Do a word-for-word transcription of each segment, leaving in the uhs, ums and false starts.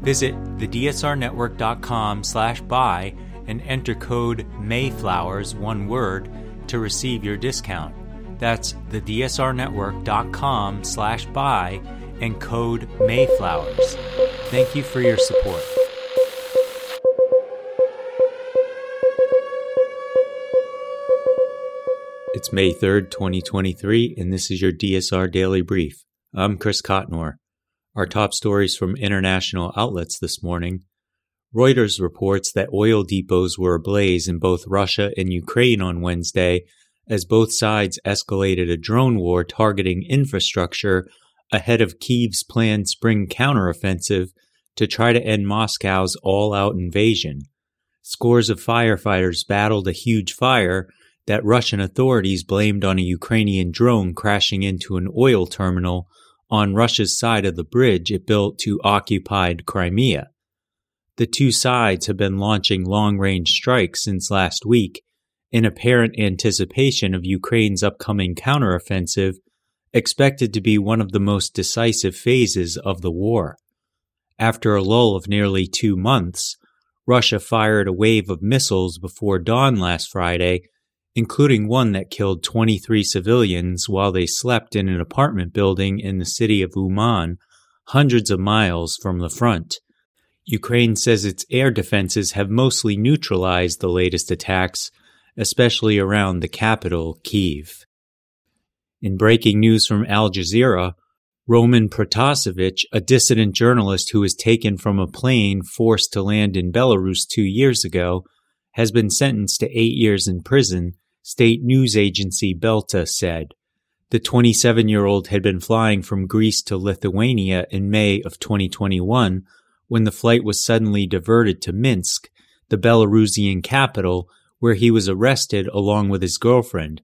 Visit thedsrnetwork.com slash buy and enter code MAYFLOWERS, one word, to receive your discount. That's thedsrnetwork.com slash buy and code MAYFLOWERS. Thank you for your support. It's May third, twenty twenty-three, and this is your D S R Daily Brief. I'm Chris Kottnor. Our top stories from international outlets this morning. Reuters reports that oil depots were ablaze in both Russia and Ukraine on Wednesday as both sides escalated a drone war targeting infrastructure ahead of Kyiv's planned spring counteroffensive to try to end Moscow's all-out invasion. Scores of firefighters battled a huge fire that Russian authorities blamed on a Ukrainian drone crashing into an oil terminal on Russia's side of the bridge it built to occupied Crimea. The two sides have been launching long-range strikes since last week in apparent anticipation of Ukraine's upcoming counteroffensive, expected to be one of the most decisive phases of the war. After a lull of nearly two months, Russia fired a wave of missiles before dawn last Friday, including one that killed twenty-three civilians while they slept in an apartment building in the city of Uman, hundreds of miles from the front. Ukraine says its air defenses have mostly neutralized the latest attacks, especially around the capital, Kyiv. In breaking news from Al Jazeera, Roman Protasevich, a dissident journalist who was taken from a plane forced to land in Belarus two years ago, has been sentenced to eight years in prison, state news agency Belta said. The twenty-seven-year-old had been flying from Greece to Lithuania in May of twenty twenty-one when the flight was suddenly diverted to Minsk, the Belarusian capital, where he was arrested along with his girlfriend.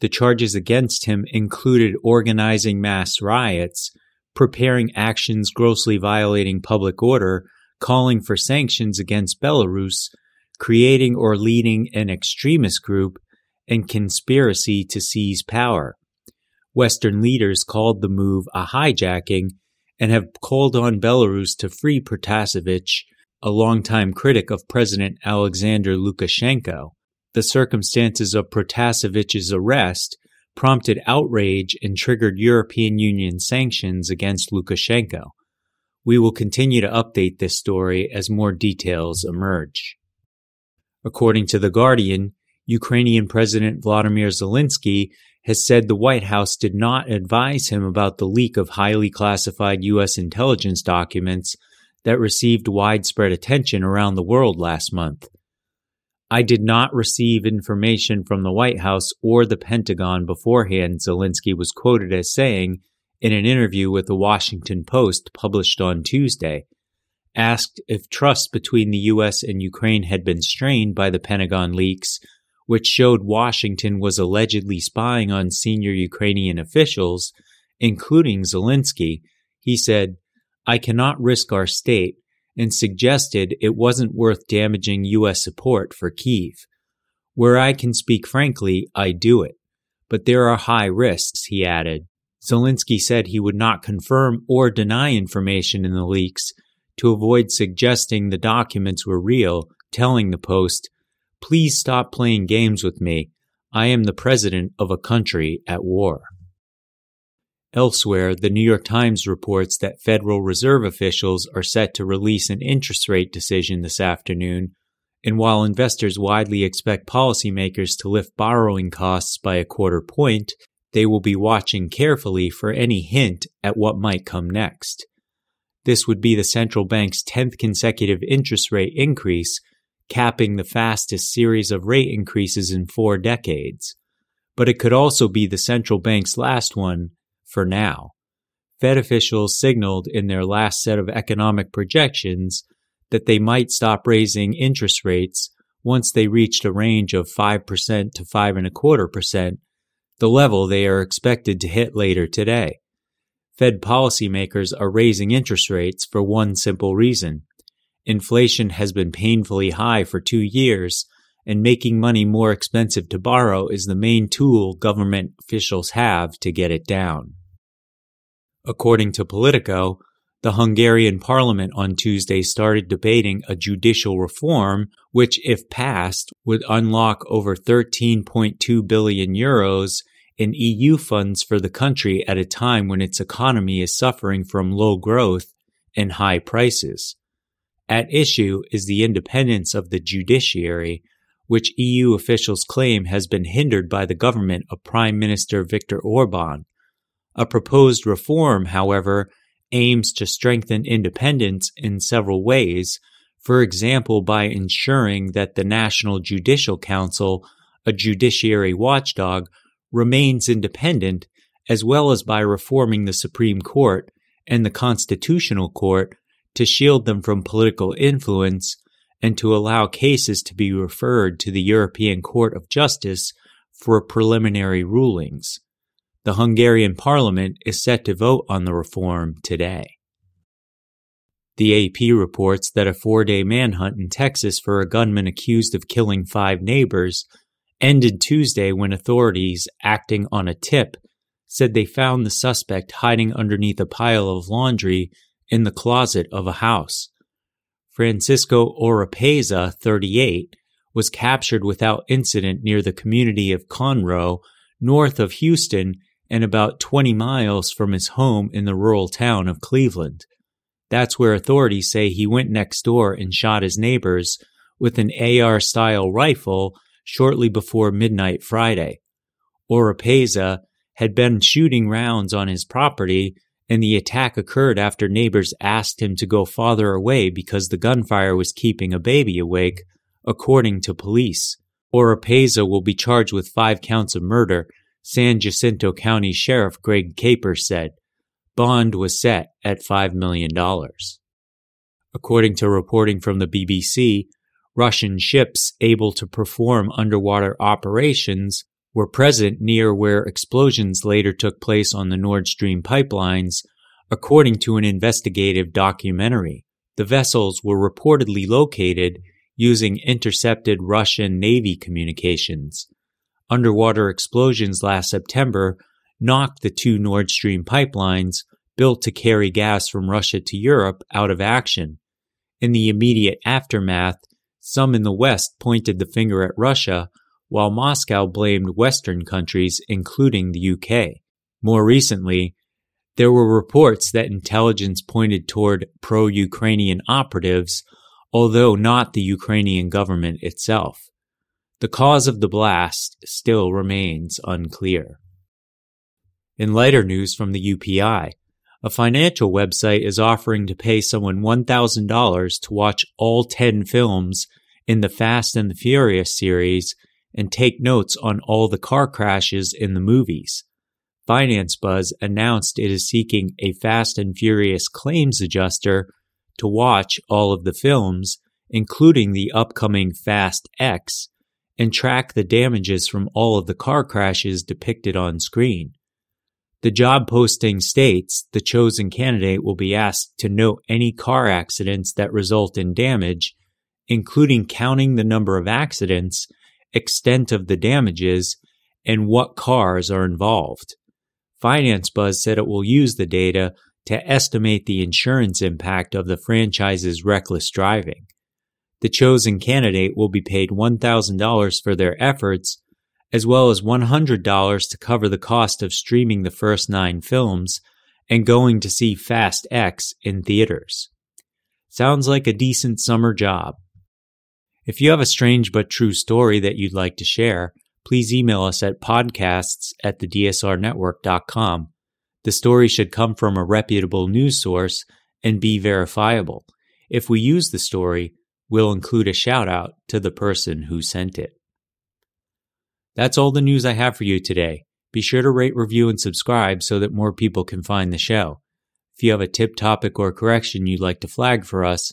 The charges against him included organizing mass riots, preparing actions grossly violating public order, calling for sanctions against Belarus, creating or leading an extremist group, and conspiracy to seize power. Western leaders called the move a hijacking and have called on Belarus to free Protasevich, a longtime critic of President Alexander Lukashenko. The circumstances of Protasevich's arrest prompted outrage and triggered European Union sanctions against Lukashenko. We will continue to update this story as more details emerge. According to The Guardian, Ukrainian President Volodymyr Zelensky has said the White House did not advise him about the leak of highly classified U S intelligence documents that received widespread attention around the world last month. I did not receive information from the White House or the Pentagon beforehand, Zelensky was quoted as saying in an interview with the Washington Post published on Tuesday. Asked if trust between the U S and Ukraine had been strained by the Pentagon leaks, which showed Washington was allegedly spying on senior Ukrainian officials, including Zelensky, he said, I cannot risk our state, and suggested it wasn't worth damaging U S support for Kyiv. Where I can speak frankly, I do it. But there are high risks, he added. Zelensky said he would not confirm or deny information in the leaks, to avoid suggesting the documents were real, telling the Post, please stop playing games with me. I am the president of a country at war. Elsewhere, the New York Times reports that Federal Reserve officials are set to release an interest rate decision this afternoon, and while investors widely expect policymakers to lift borrowing costs by a quarter point, they will be watching carefully for any hint at what might come next. This would be the central bank's tenth consecutive interest rate increase, capping the fastest series of rate increases in four decades. But it could also be the central bank's last one for now. Fed officials signaled in their last set of economic projections that they might stop raising interest rates once they reached a range of five percent to five point two five percent, the level they are expected to hit later today. Fed policymakers are raising interest rates for one simple reason. Inflation has been painfully high for two years, and making money more expensive to borrow is the main tool government officials have to get it down. According to Politico, the Hungarian Parliament on Tuesday started debating a judicial reform, which, if passed, would unlock over thirteen point two billion euros in E U funds for the country at a time when its economy is suffering from low growth and high prices. At issue is the independence of the judiciary, which E U officials claim has been hindered by the government of Prime Minister Viktor Orban. A proposed reform, however, aims to strengthen independence in several ways, for example by ensuring that the National Judicial Council, a judiciary watchdog, remains independent, as well as by reforming the Supreme Court and the Constitutional Court to shield them from political influence and to allow cases to be referred to the European Court of Justice for preliminary rulings. The Hungarian Parliament is set to vote on the reform today. The A P reports that a four-day manhunt in Texas for a gunman accused of killing five neighbors ended Tuesday when authorities, acting on a tip, said they found the suspect hiding underneath a pile of laundry in the closet of a house. Francisco Oropesa, thirty-eight, was captured without incident near the community of Conroe, north of Houston, and about twenty miles from his home in the rural town of Cleveland. That's where authorities say he went next door and shot his neighbors with an A R-style rifle shortly before midnight Friday. Oropesa had been shooting rounds on his property, and the attack occurred after neighbors asked him to go farther away because the gunfire was keeping a baby awake, according to police. Oropesa will be charged with five counts of murder, San Jacinto County Sheriff Greg Caper said. Bond was set at five million dollars. According to reporting from the B B C, Russian ships able to perform underwater operations were present near where explosions later took place on the Nord Stream pipelines, according to an investigative documentary. The vessels were reportedly located using intercepted Russian Navy communications. Underwater explosions last September knocked the two Nord Stream pipelines, built to carry gas from Russia to Europe, out of action. In the immediate aftermath, some in the West pointed the finger at Russia, while Moscow blamed Western countries, including the U K. More recently, there were reports that intelligence pointed toward pro-Ukrainian operatives, although not the Ukrainian government itself. The cause of the blast still remains unclear. In lighter news from the U P I, a financial website is offering to pay someone one thousand dollars to watch all ten films in the Fast and the Furious series and take notes on all the car crashes in the movies. Finance Buzz announced it is seeking a Fast and Furious claims adjuster to watch all of the films, including the upcoming Fast X, and track the damages from all of the car crashes depicted on screen. The job posting states the chosen candidate will be asked to note any car accidents that result in damage, including counting the number of accidents, extent of the damages, and what cars are involved. Finance Buzz said it will use the data to estimate the insurance impact of the franchise's reckless driving. The chosen candidate will be paid one thousand dollars for their efforts, as well as one hundred dollars to cover the cost of streaming the first nine films and going to see Fast X in theaters. Sounds like a decent summer job. If you have a strange but true story that you'd like to share, please email us at podcasts at the d s r network dot com. The story should come from a reputable news source and be verifiable. If we use the story, we'll include a shout-out to the person who sent it. That's all the news I have for you today. Be sure to rate, review, and subscribe so that more people can find the show. If you have a tip, topic, or correction you'd like to flag for us,